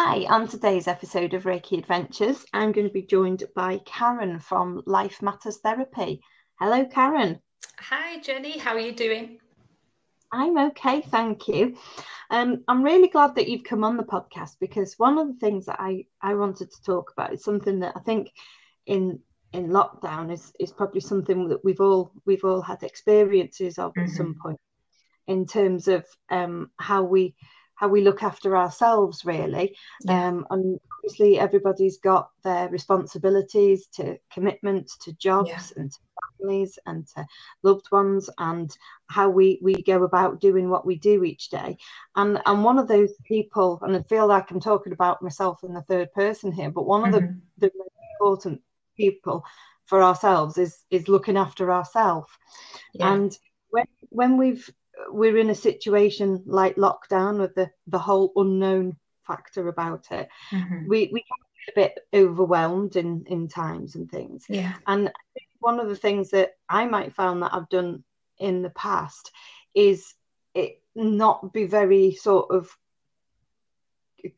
Hi, on today's episode of Reiki Adventures, I'm going to be joined by Karen from Life Matters Therapy. Hello, Karen. Hi, Jenny. How are you doing? I'm okay, thank you. I'm really glad that you've come on the podcast, because one of the things that I wanted to talk about is something that I think in lockdown is probably something that we've all had experiences of at some point, in terms of how we look after ourselves, really. And obviously everybody's got their responsibilities, to commitments, to jobs and to families and to loved ones, and how we go about doing what we do each day. And one of those people, and I feel like I'm talking about myself in the third person here, but one of the most important people for ourselves is looking after ourselves. And when we're in a situation like lockdown, with the whole unknown factor about it, we can get a bit overwhelmed in times and things. And I think one of the things that I might found that I've done in the past is it not be very sort of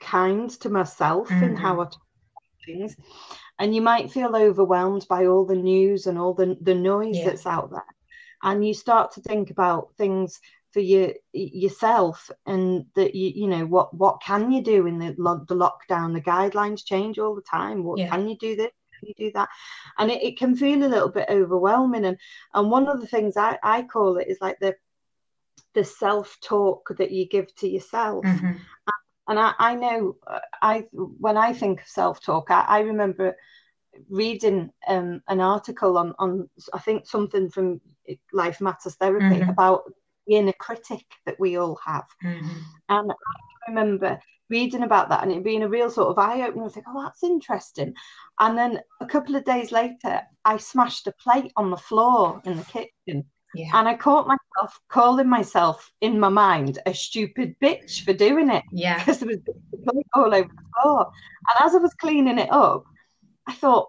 kind to myself in how I talk about things. And you might feel overwhelmed by all the news and all the noise that's out there. And you start to think about things for yourself, and that you know, what can you do in the lockdown? The guidelines change all the time. What can you do this? Can you do that? And it can feel a little bit overwhelming. And one of the things I call it is like the self-talk that you give to yourself. And I know when I think of self-talk, I remember reading an article on I think something from Life Matters Therapy about the inner critic that we all have. And I remember reading about that and it being a real sort of eye-opener. I was like, oh, that's interesting. And then a couple of days later, I smashed a plate on the floor in the kitchen. And I caught myself calling myself in my mind a stupid bitch for doing it. Because there was a plate all over the floor. And as I was cleaning it up, I thought,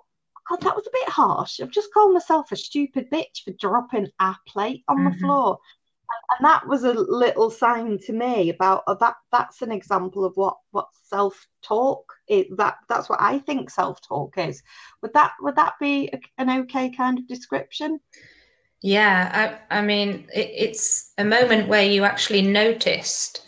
God, that was a bit harsh. I've just called myself a stupid bitch for dropping a plate on the floor. And that was a little sign to me about that. That's an example of what self-talk is. That's what I think self-talk is. Would that be an okay kind of description? Yeah, I mean, it's a moment where you actually noticed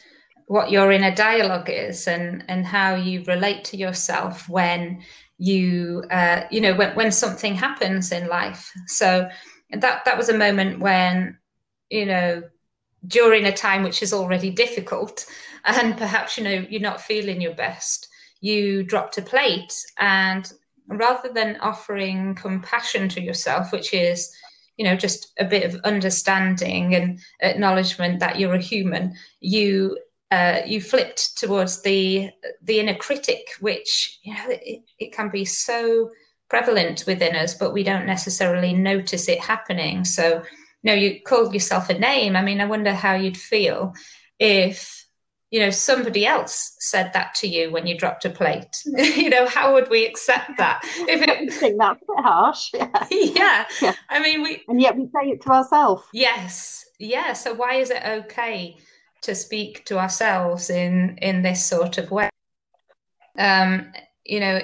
what your inner dialogue is and how you relate to yourself when you when something happens in life. So that was a moment when, you know, during a time which is already difficult and perhaps, you know, you're not feeling your best, you dropped a plate, and rather than offering compassion to yourself, which is, you know, just a bit of understanding and acknowledgement that you're a human, you flipped towards the inner critic, which, you know, it can be so prevalent within us, but we don't necessarily notice it happening. So, you know, you called yourself a name. I mean, I wonder how you'd feel if, you know, somebody else said that to you when you dropped a plate. You know, how would we accept that? I think that's a bit harsh. Yeah. I mean, and yet we say it to ourselves. Yes. Yeah. So why is it okay to speak to ourselves in this sort of way? You know,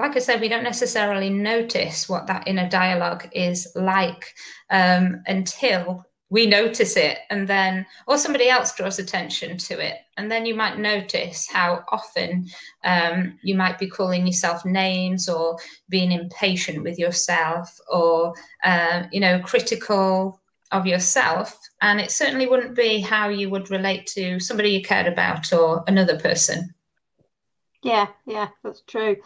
like I said, we don't necessarily notice what that inner dialogue is like until we notice it, and then, or somebody else draws attention to it, and then you might notice how often you might be calling yourself names, or being impatient with yourself, or you know, critical of yourself. And it certainly wouldn't be how you would relate to somebody you cared about or another person. Yeah, that's true.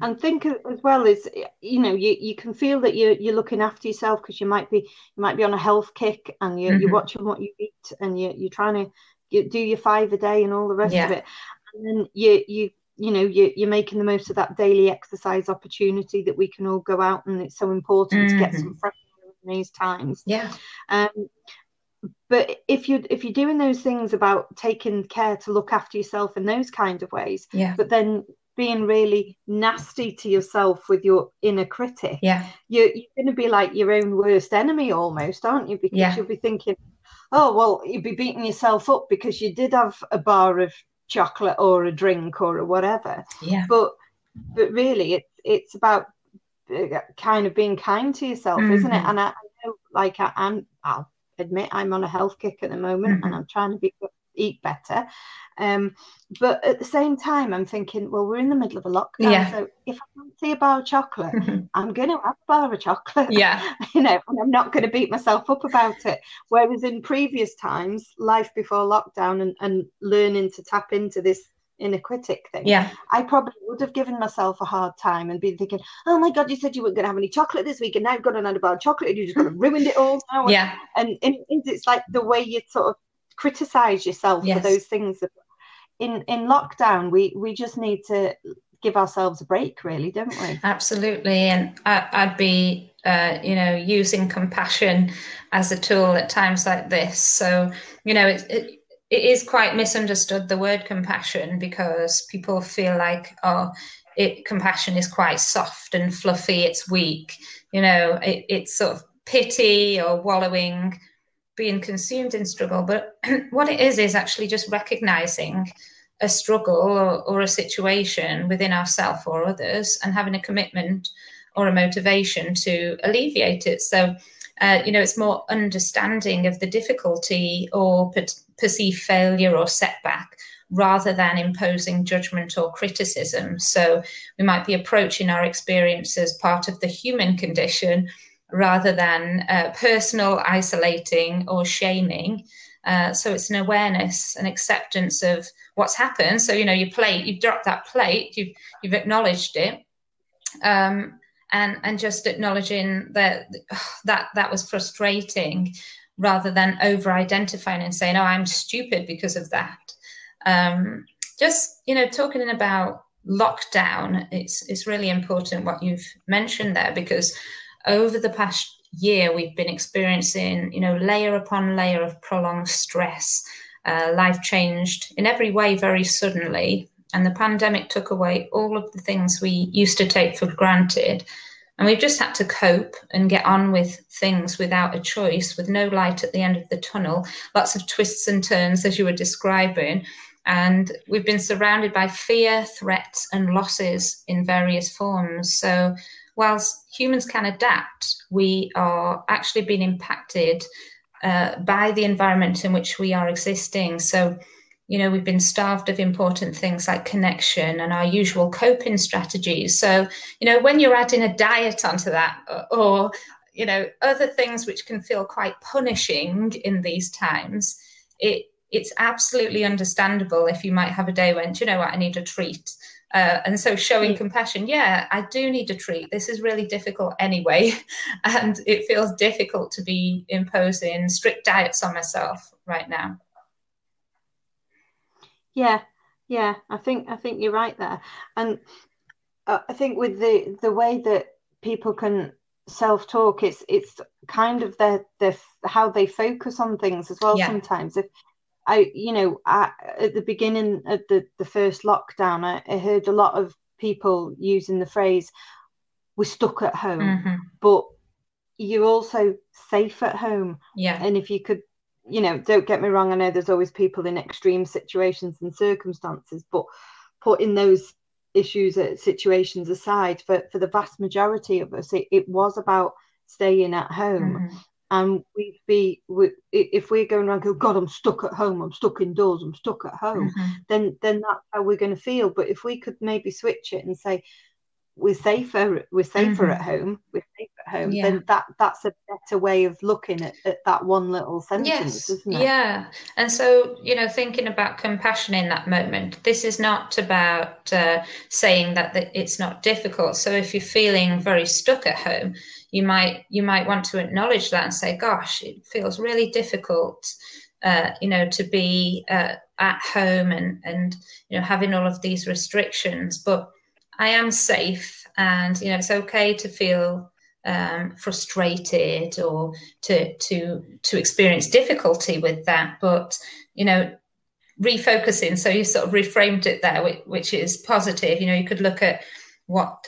And think as well as, you know, you can feel that you're looking after yourself, because you might be on a health kick, and you're watching what you eat, and you're trying to do your 5 a day and all the rest of it. And then you know, you're making the most of that daily exercise opportunity that we can all go out, and it's so important to get some fresh air in these times. But if you're doing those things about taking care to look after yourself in those kind of ways, but then being really nasty to yourself with your inner critic, you're going to be like your own worst enemy almost, aren't you? Because you'll be thinking, oh, well, you'd be beating yourself up because you did have a bar of chocolate or a drink or whatever. Yeah. But really, it's about kind of being kind to yourself, mm-hmm. isn't it? And I know, like, I'll admit I'm on a health kick at the moment, mm-hmm. and I'm trying to eat better. But at the same time, I'm thinking, well, we're in the middle of a lockdown, yeah. so if I can't see a bar of chocolate, mm-hmm. I'm going to have a bar of chocolate. Yeah, you know, and I'm not going to beat myself up about it. Whereas in previous times, life before lockdown and learning to tap into this inner critic thing, yeah, I probably would have given myself a hard time and been thinking, oh my God, you said you weren't going to have any chocolate this week, and now you've got another bar of chocolate, and you just got to ruin it all now. Yeah, and it's like the way you sort of criticize yourself, yes. for those things. In lockdown, we just need to give ourselves a break, really, don't we? Absolutely, and I'd be using compassion as a tool at times like this. So It is quite misunderstood, the word compassion, because people feel like, compassion is quite soft and fluffy, it's weak. It's sort of pity or wallowing, being consumed in struggle. But what it is actually just recognizing a struggle or a situation within ourselves or others, and having a commitment or a motivation to alleviate it. So, it's more understanding of the difficulty or perceived failure or setback, rather than imposing judgment or criticism. So we might be approaching our experience as part of the human condition, rather than personal isolating or shaming. So it's an awareness and acceptance of what's happened. So, your plate, you've dropped that plate, you've acknowledged it. And just acknowledging that was frustrating, rather than over-identifying and saying, oh, I'm stupid because of that. Talking about lockdown, it's really important what you've mentioned there, because over the past year, we've been experiencing, layer upon layer of prolonged stress. Life changed in every way very suddenly, and the pandemic took away all of the things we used to take for granted. And we've just had to cope and get on with things without a choice, with no light at the end of the tunnel, lots of twists and turns, as you were describing. And we've been surrounded by fear, threats, and losses in various forms. So whilst humans can adapt, we are actually being impacted by the environment in which we are existing. So, we've been starved of important things like connection and our usual coping strategies. So, when you're adding a diet onto that or, other things which can feel quite punishing in these times, it's absolutely understandable if you might have a day when, do you know what, I need a treat. And so showing compassion, yeah, I do need a treat. This is really difficult anyway. And it feels difficult to be imposing strict diets on myself right now. Yeah, I think you're right there. And I think with the way that people can self-talk, it's kind of their how they focus on things as well. Yeah. Sometimes, if I at the beginning of the first lockdown, I heard a lot of people using the phrase, "We're stuck at home," mm-hmm. but you're also safe at home. Yeah, and if you could. Don't get me wrong, I know there's always people in extreme situations and circumstances, but putting those issues and situations aside, for the vast majority of us, it was about staying at home. Mm-hmm. And if we're going around, God, I'm stuck at home, I'm stuck indoors, I'm stuck at home, mm-hmm. then that's how we're going to feel. But if we could maybe switch it and say, we're safer mm-hmm. at home, yeah. then that's a better way of looking at that one little sentence, yes. isn't it? Yeah. And so, thinking about compassion in that moment, this is not about saying that it's not difficult. So if you're feeling very stuck at home, you might want to acknowledge that and say, gosh, it feels really difficult, to be at home and having all of these restrictions, but I am safe, and, it's okay to feel frustrated or to experience difficulty with that, but refocusing. So you sort of reframed it there, which is positive. You could look at what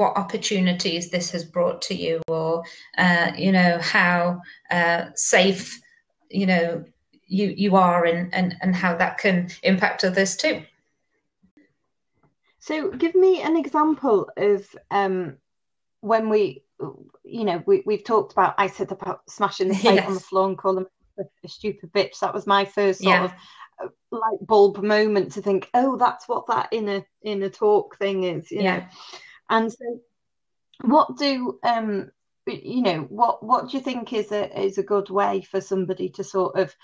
opportunities this has brought to you, or how safe you are and how that can impact others too. So give me an example of when we've talked about, I said about smashing the plate on the floor and calling a stupid bitch. That was my first sort of light bulb moment to think, oh, that's what that inner talk thing is, you know. And so what do what do you think is a good way for somebody to sort of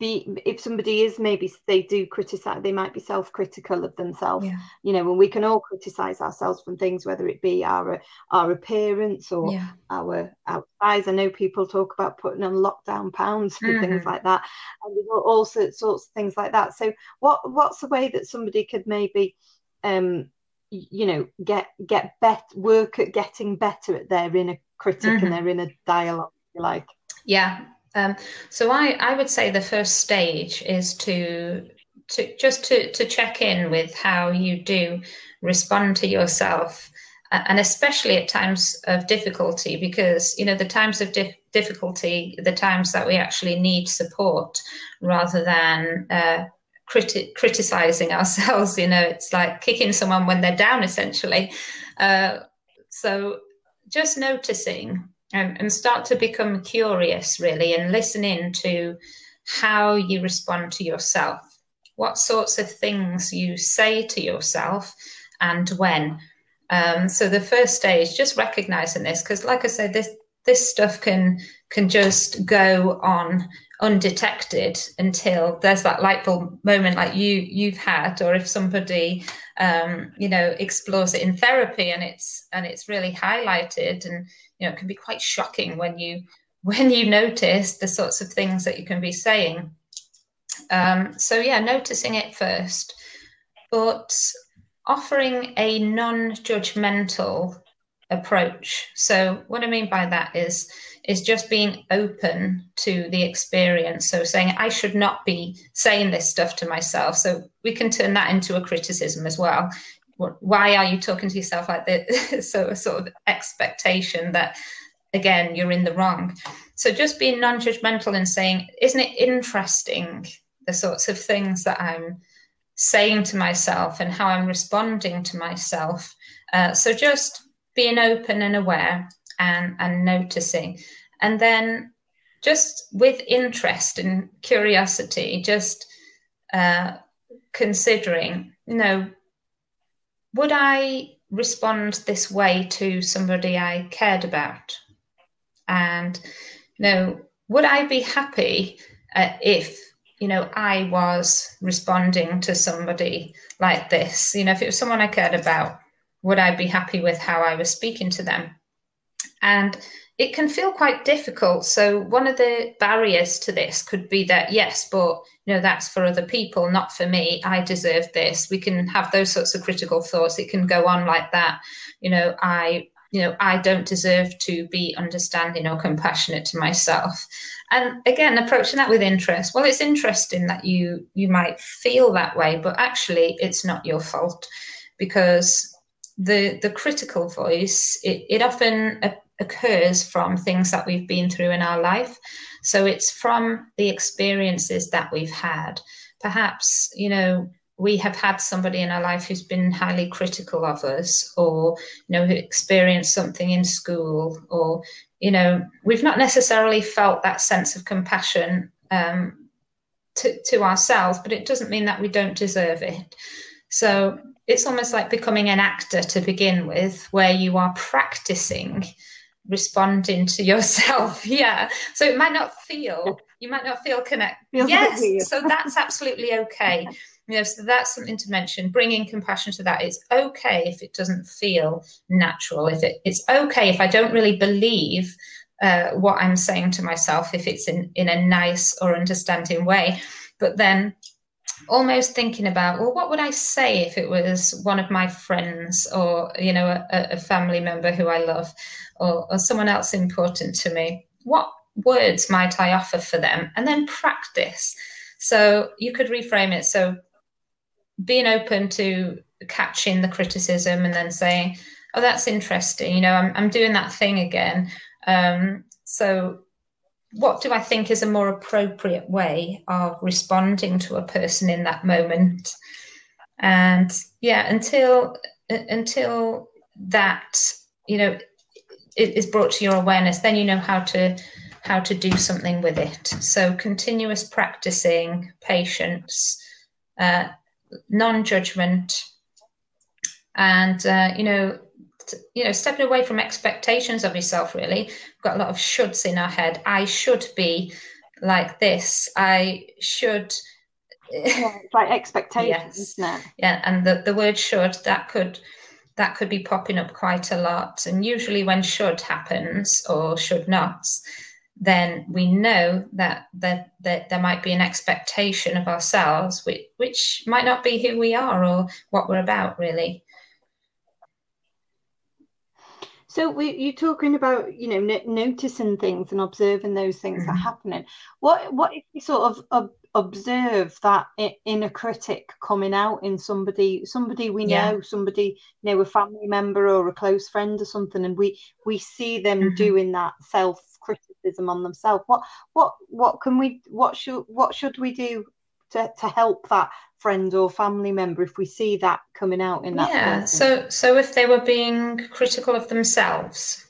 be, if somebody is, maybe they do criticize, they might be self-critical of themselves, and we can all criticize ourselves from things, whether it be our appearance or our size. I know people talk about putting on lockdown pounds for things like that, and all sorts of things like that. So what's the way that somebody could maybe get better, work at getting better at their inner critic and their inner dialogue, if you like? So I would say the first stage is to check in with how you do respond to yourself, and especially at times of difficulty, because, the times of difficulty, the times that we actually need support rather than criticizing ourselves. It's like kicking someone when they're down, essentially. So just noticing. And start to become curious, really, and listen in to how you respond to yourself, what sorts of things you say to yourself and when. So the first stage, just recognizing this, because like I said, this stuff can just go on undetected until there's that light bulb moment like you've had, or if somebody explores it in therapy and it's really highlighted, and it can be quite shocking when you notice the sorts of things that you can be saying. So noticing it first, but offering a non-judgmental approach. So what I mean by that is just being open to the experience. So saying, I should not be saying this stuff to myself. So we can turn that into a criticism as well. Why are you talking to yourself like this? So a sort of expectation that, again, you're in the wrong. So just being non-judgmental and saying, isn't it interesting, the sorts of things that I'm saying to myself and how I'm responding to myself? So just being open and aware and noticing, and then just with interest and curiosity, just considering, would I respond this way to somebody I cared about? And, would I be happy if, I was responding to somebody like this? If it was someone I cared about, would I be happy with how I was speaking to them? And it can feel quite difficult. So one of the barriers to this could be that, yes, but, that's for other people, not for me. I deserve this. We can have those sorts of critical thoughts. It can go on like that. I don't deserve to be understanding or compassionate to myself. And again, approaching that with interest. Well, it's interesting that you might feel that way, but actually it's not your fault, because the critical voice, it often occurs from things that we've been through in our life. So it's from the experiences that we've had. Perhaps, we have had somebody in our life who's been highly critical of us, or, who experienced something in school, or, we've not necessarily felt that sense of compassion to ourselves, but it doesn't mean that we don't deserve it. So it's almost like becoming an actor to begin with, where you are practicing responding to yourself. Yeah. So it might not feel, you might not feel connected. Yes. So that's absolutely okay. So that's something to mention, bringing compassion to that. It's okay if it doesn't feel natural. If it's okay if I don't really believe what I'm saying to myself, if it's in a nice or understanding way. But then almost thinking about, well, what would I say if it was one of my friends, or, a family member who I love, or someone else important to me? What words might I offer for them? And then practice. So you could reframe it. So being open to catching the criticism and then saying, oh, that's interesting. I'm doing that thing again. So what do I think is a more appropriate way of responding to a person in that moment? And yeah, until that, you know, it is brought to your awareness, then you know how to do something with it. So continuous practicing, patience, non-judgment, and you know, stepping away from expectations of yourself. Really, we've got a lot of shoulds in our head. I should be like this. I should. Yeah, it's like expectations, yes. Isn't it? Yeah, and the word should, that could be popping up quite a lot. And usually when should happens or should not, then we know that there might be an expectation of ourselves, which might not be who we are or what we're about, really. So you're talking about, you know, noticing things and observing those things that are happening. What if you sort of observe that inner critic coming out in somebody we know, somebody, you know, a family member or a close friend or something, and we see them doing that self-criticism on themselves? What should we do to help that friend or family member if we see that coming out in that person? so if they were being critical of themselves,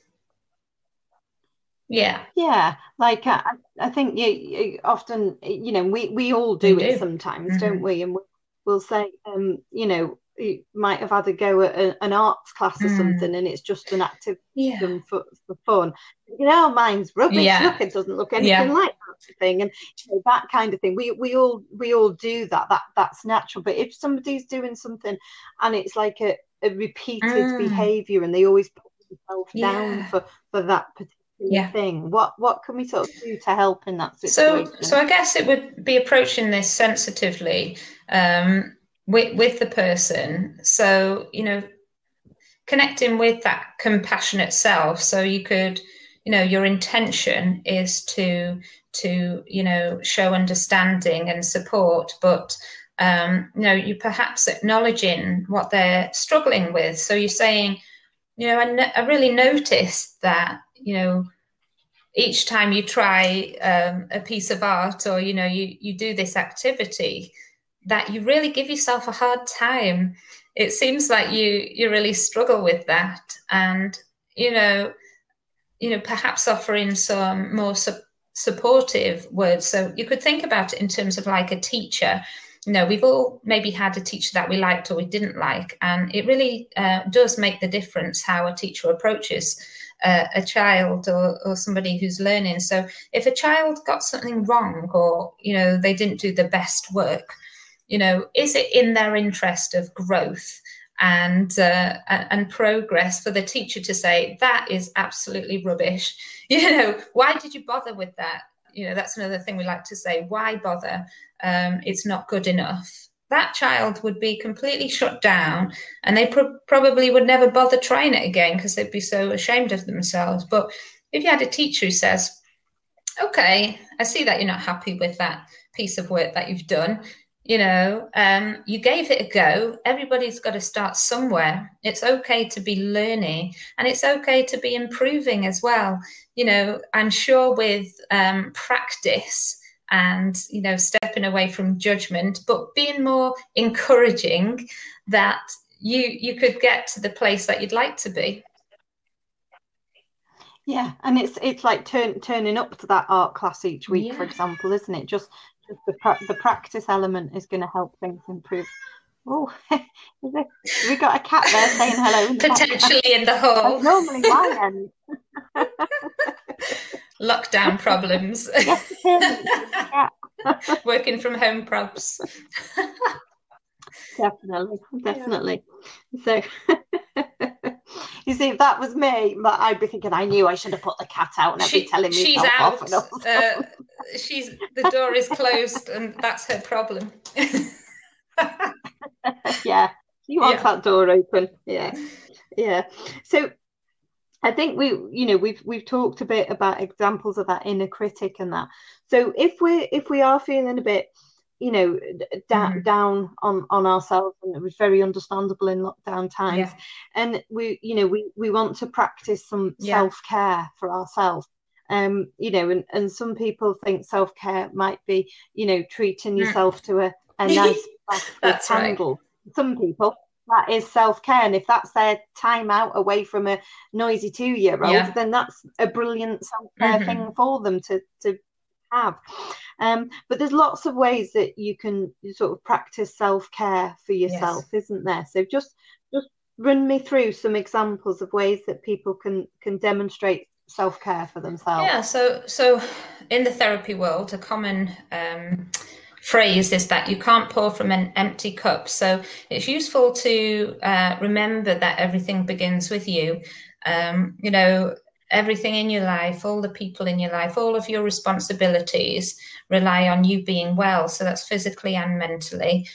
like I think you often, you know, we all do it sometimes, don't we? And we'll say, you know, you might have had a go at an arts class or something, and it's just an activity for fun. You know, mine's rubbish. Look, it doesn't look anything like that thing, and you know, that kind of thing. We all do that. That's natural. But if somebody's doing something and it's like a repeated behaviour, and they always put themselves down for that particular thing, what can we sort of do to help in that situation? So I guess it would be approaching this sensitively. With the person, so you know, connecting with that compassionate self. So you could, you know, your intention is to you know, show understanding and support, but you know, you perhaps acknowledging what they're struggling with. So you're saying, you know, I really noticed that, you know, each time you try a piece of art, or you know, you do this activity, that you really give yourself a hard time. It seems like you really struggle with that. And, you know, perhaps offering some more supportive words. So you could think about it in terms of like a teacher. You know, we've all maybe had a teacher that we liked or we didn't like. And it really does make the difference how a teacher approaches a child or somebody who's learning. So if a child got something wrong, or, you know, they didn't do the best work, you know, is it in their interest of growth and progress for the teacher to say, that is absolutely rubbish? You know, why did you bother with that? You know, that's another thing we like to say, why bother? It's not good enough. That child would be completely shut down, and they probably would never bother trying it again because they'd be so ashamed of themselves. But if you had a teacher who says, okay, I see that you're not happy with that piece of work that you've done. You know, you gave it a go. Everybody's got to start somewhere. It's okay to be learning, and it's okay to be improving as well. You know, I'm sure with practice and, you know, stepping away from judgment, but being more encouraging, that you could get to the place that you'd like to be. Yeah, and it's like turning up to that art class each week, for example, isn't it? The practice element is going to help things improve. Oh, we got a cat there saying hello. Potentially in the hall. That's normally my end. Lockdown problems. Yes, it is. Working from home props. Definitely. Yeah. So. You see, if that was me, I'd be thinking, I knew I should have put the cat out, and I'd be telling me she's out. She's the door is closed, and that's her problem. She wants that door open. Yeah. So I think we've talked a bit about examples of that inner critic and that. So if we are feeling a bit, you know, down on ourselves, and it was very understandable in lockdown times. And we want to practice some self-care for ourselves. you know, and some people think self-care might be, you know, treating yourself to a nice bath with candles. Right. Some people, that is self-care, and if that's their time out away from a noisy 2-year-old, then that's a brilliant self-care thing for them to have. But there's lots of ways that you can sort of practice self-care for yourself, isn't there? So just run me through some examples of ways that people can demonstrate self-care for themselves. So in the therapy world, a common phrase is that you can't pour from an empty cup. So it's useful to remember that everything begins with you. You know, everything in your life, all the people in your life, all of your responsibilities rely on you being well. So that's physically and mentally.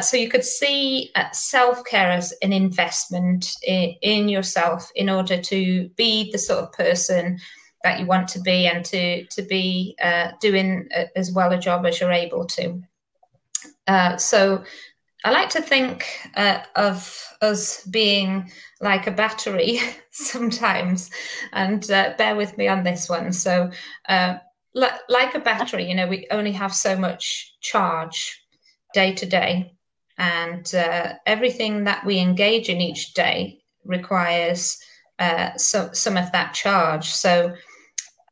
So you could see self-care as an investment in yourself in order to be the sort of person that you want to be, and to be doing as well a job as you're able to. So I like to think of us being like a battery sometimes, and bear with me on this one. So like a battery, you know, we only have so much charge day to day, and everything that we engage in each day requires some of that charge. So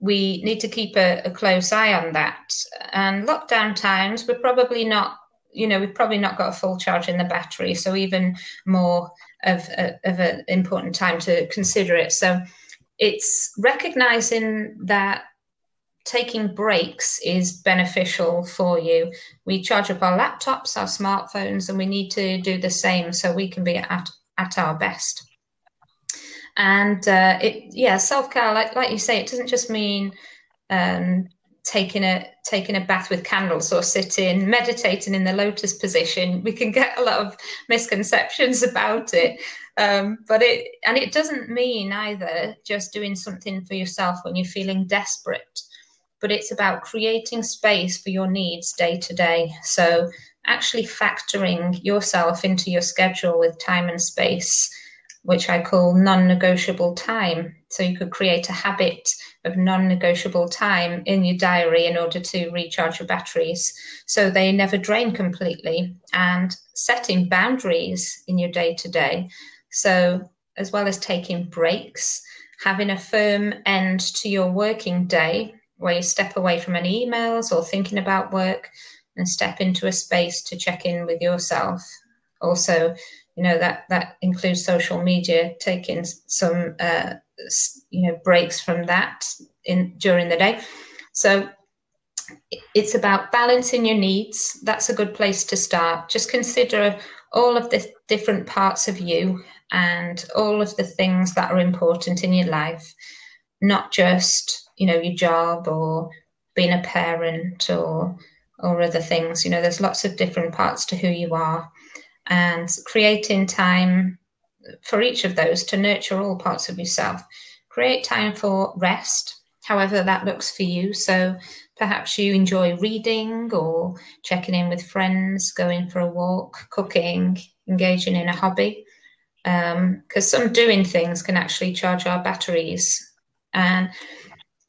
we need to keep a close eye on that. And lockdown times, we've probably not got a full charge in the battery. So even more of an important time to consider it. So it's recognizing that taking breaks is beneficial for you. We charge up our laptops, our smartphones, and we need to do the same so we can be at our best. And self-care, like you say, it doesn't just mean taking a bath with candles or sitting meditating in the lotus position. We can get a lot of misconceptions about it, but it doesn't mean either just doing something for yourself when you're feeling desperate, but it's about creating space for your needs day to day. So actually factoring yourself into your schedule with time and space, which I call non-negotiable time. So you could create a habit of non-negotiable time in your diary in order to recharge your batteries so they never drain completely, and setting boundaries in your day-to-day. So as well as taking breaks, having a firm end to your working day where you step away from any emails or thinking about work and step into a space to check in with yourself. Also, you know, that includes social media, taking some, breaks from that during the day. So it's about balancing your needs. That's a good place to start. Just consider all of the different parts of you and all of the things that are important in your life, not just, you know, your job or being a parent or other things. You know, there's lots of different parts to who you are. And creating time for each of those to nurture all parts of yourself. Create time for rest, however that looks for you. So perhaps you enjoy reading or checking in with friends, going for a walk, cooking, engaging in a hobby. Because some doing things can actually charge our batteries. And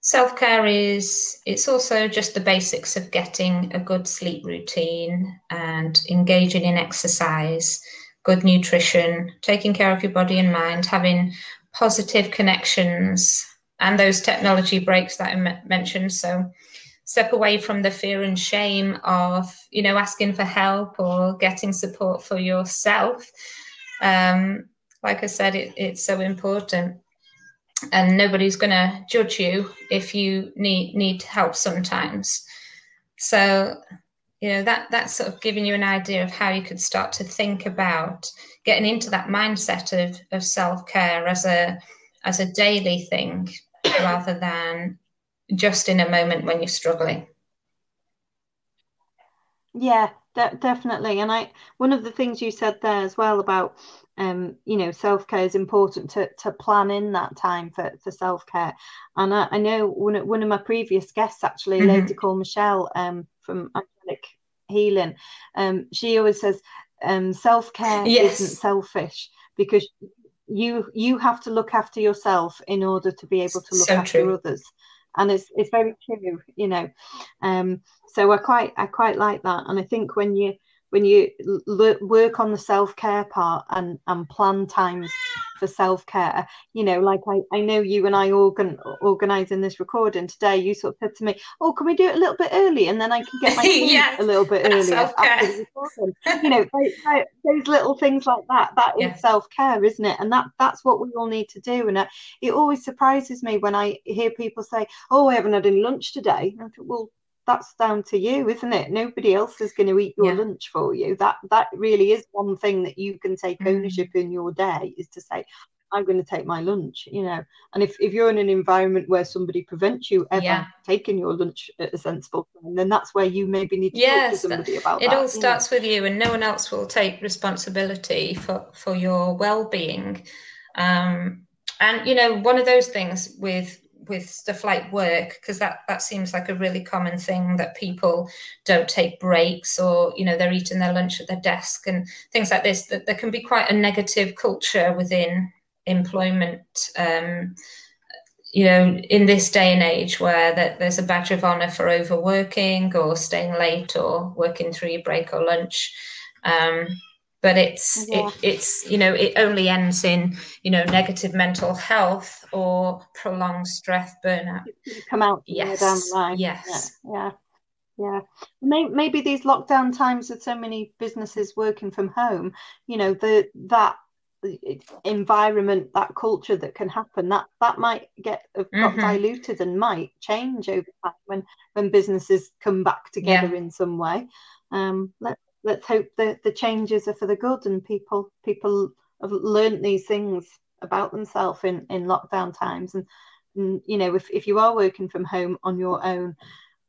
self-care it's also just the basics of getting a good sleep routine and engaging in exercise, good nutrition, taking care of your body and mind, having positive connections, and those technology breaks that I mentioned. So step away from the fear and shame of, you know, asking for help or getting support for yourself. Like I said, it's so important. And nobody's going to judge you if you need help sometimes. So, you know, that's sort of giving you an idea of how you could start to think about getting into that mindset of self-care as a daily thing rather than just in a moment when you're struggling. Yeah, definitely. And one of the things you said there as well about self-care is important to plan in that time for self-care. And I know one of my previous guests, actually, a lady called Michelle from Angelic Healing, she always says self-care isn't selfish, because you have to look after yourself in order to be able to look after others. and it's very true, you know. So I quite like that, and I think when you work on the self-care part and plan times for self-care, you know, like I know you and I organising this recording today, you sort of said to me, oh, can we do it a little bit early? And then I can get my team yes, a little bit earlier after the recording. You know, those little things like that, that yes, is self-care, isn't it? And that's what we all need to do. And it always surprises me when I hear people say, oh, I haven't had any lunch today. And I think, well, that's down to you, isn't it? Nobody else is going to eat your yeah, lunch for you. That really is one thing that you can take ownership in your day, is to say, I'm going to take my lunch, you know. And if you're in an environment where somebody prevents you ever yeah, taking your lunch at a sensible time, then that's where you maybe need to yes, talk to somebody about it. It all starts with you, and no one else will take responsibility for your well-being. And, you know, one of those things with stuff like work, because that seems like a really common thing, that people don't take breaks, or, you know, they're eating their lunch at their desk and things like this, that there can be quite a negative culture within employment, you know, in this day and age, where that there's a badge of honor for overworking or staying late or working through your break or lunch. But it's yeah, it's you know, it only ends in, you know, negative mental health or prolonged stress, burnout. You come out yes, down the line. Yes. Yeah. Yeah. Maybe these lockdown times, with so many businesses working from home, you know, that environment, that culture that can happen, that might got diluted and might change over time when businesses come back together yeah, in some way. Let's hope that the changes are for the good, and people have learned these things about themselves in lockdown times. And you know, if you are working from home on your own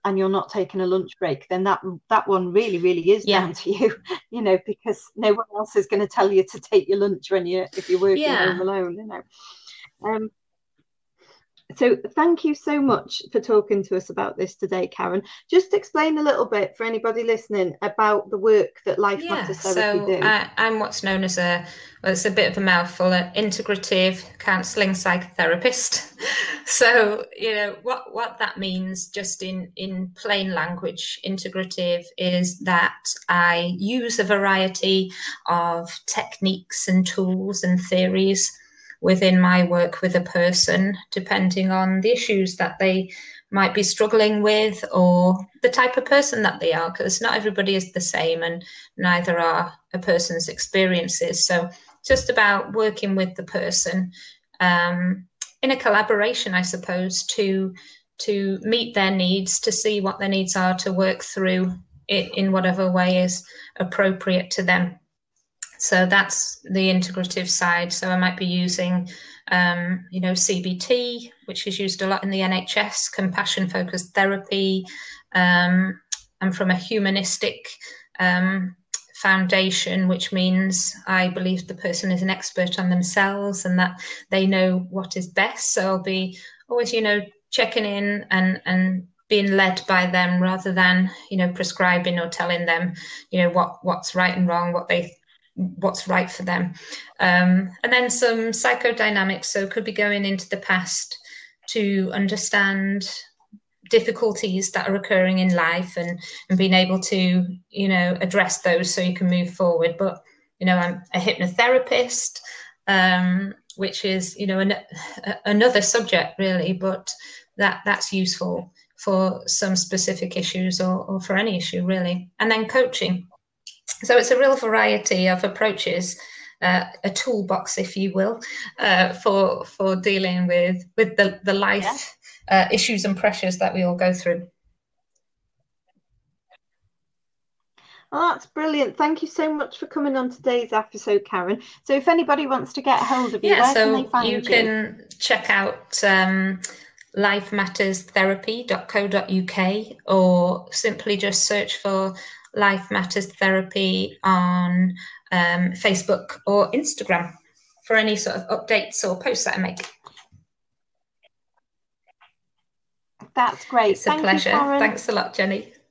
and you're not taking a lunch break, then that one really, really is yeah, down to you, you know, because no one else is going to tell you to take your lunch if you're working yeah, home alone, you know. So thank you so much for talking to us about this today, Karen. Just explain a little bit for anybody listening about the work that Life Matters Therapy do. I'm what's known as it's a bit of a mouthful, an integrative counselling psychotherapist. So, you know, what that means, just in plain language, integrative is that I use a variety of techniques and tools and theories within my work with a person, depending on the issues that they might be struggling with or the type of person that they are, because not everybody is the same, and neither are a person's experiences. So just about working with the person in a collaboration, I suppose, to meet their needs, to see what their needs are, to work through it in whatever way is appropriate to them. So that's the integrative side. So I might be using, you know, CBT, which is used a lot in the NHS, compassion-focused therapy. I'm from a humanistic foundation, which means I believe the person is an expert on themselves and that they know what is best. So I'll be always, you know, checking in and being led by them, rather than, you know, prescribing or telling them, you know, what's right and wrong, what's right for them. And then some psychodynamics, so could be going into the past to understand difficulties that are occurring in life and being able to, you know, address those so you can move forward. But, you know, I'm a hypnotherapist, which is, you know, another subject really, but that's useful for some specific issues or for any issue really. And then coaching. So it's a real variety of approaches, a toolbox, if you will, for dealing with the life yeah, issues and pressures that we all go through. Well, that's brilliant. Thank you so much for coming on today's episode, Karen. So if anybody wants to get hold of you, yeah, where can they find you? You can check out lifematterstherapy.co.uk, or simply just search for Life Matters Therapy on Facebook or Instagram for any sort of updates or posts that I make. That's great. It's a pleasure. Thanks a lot, Jenny.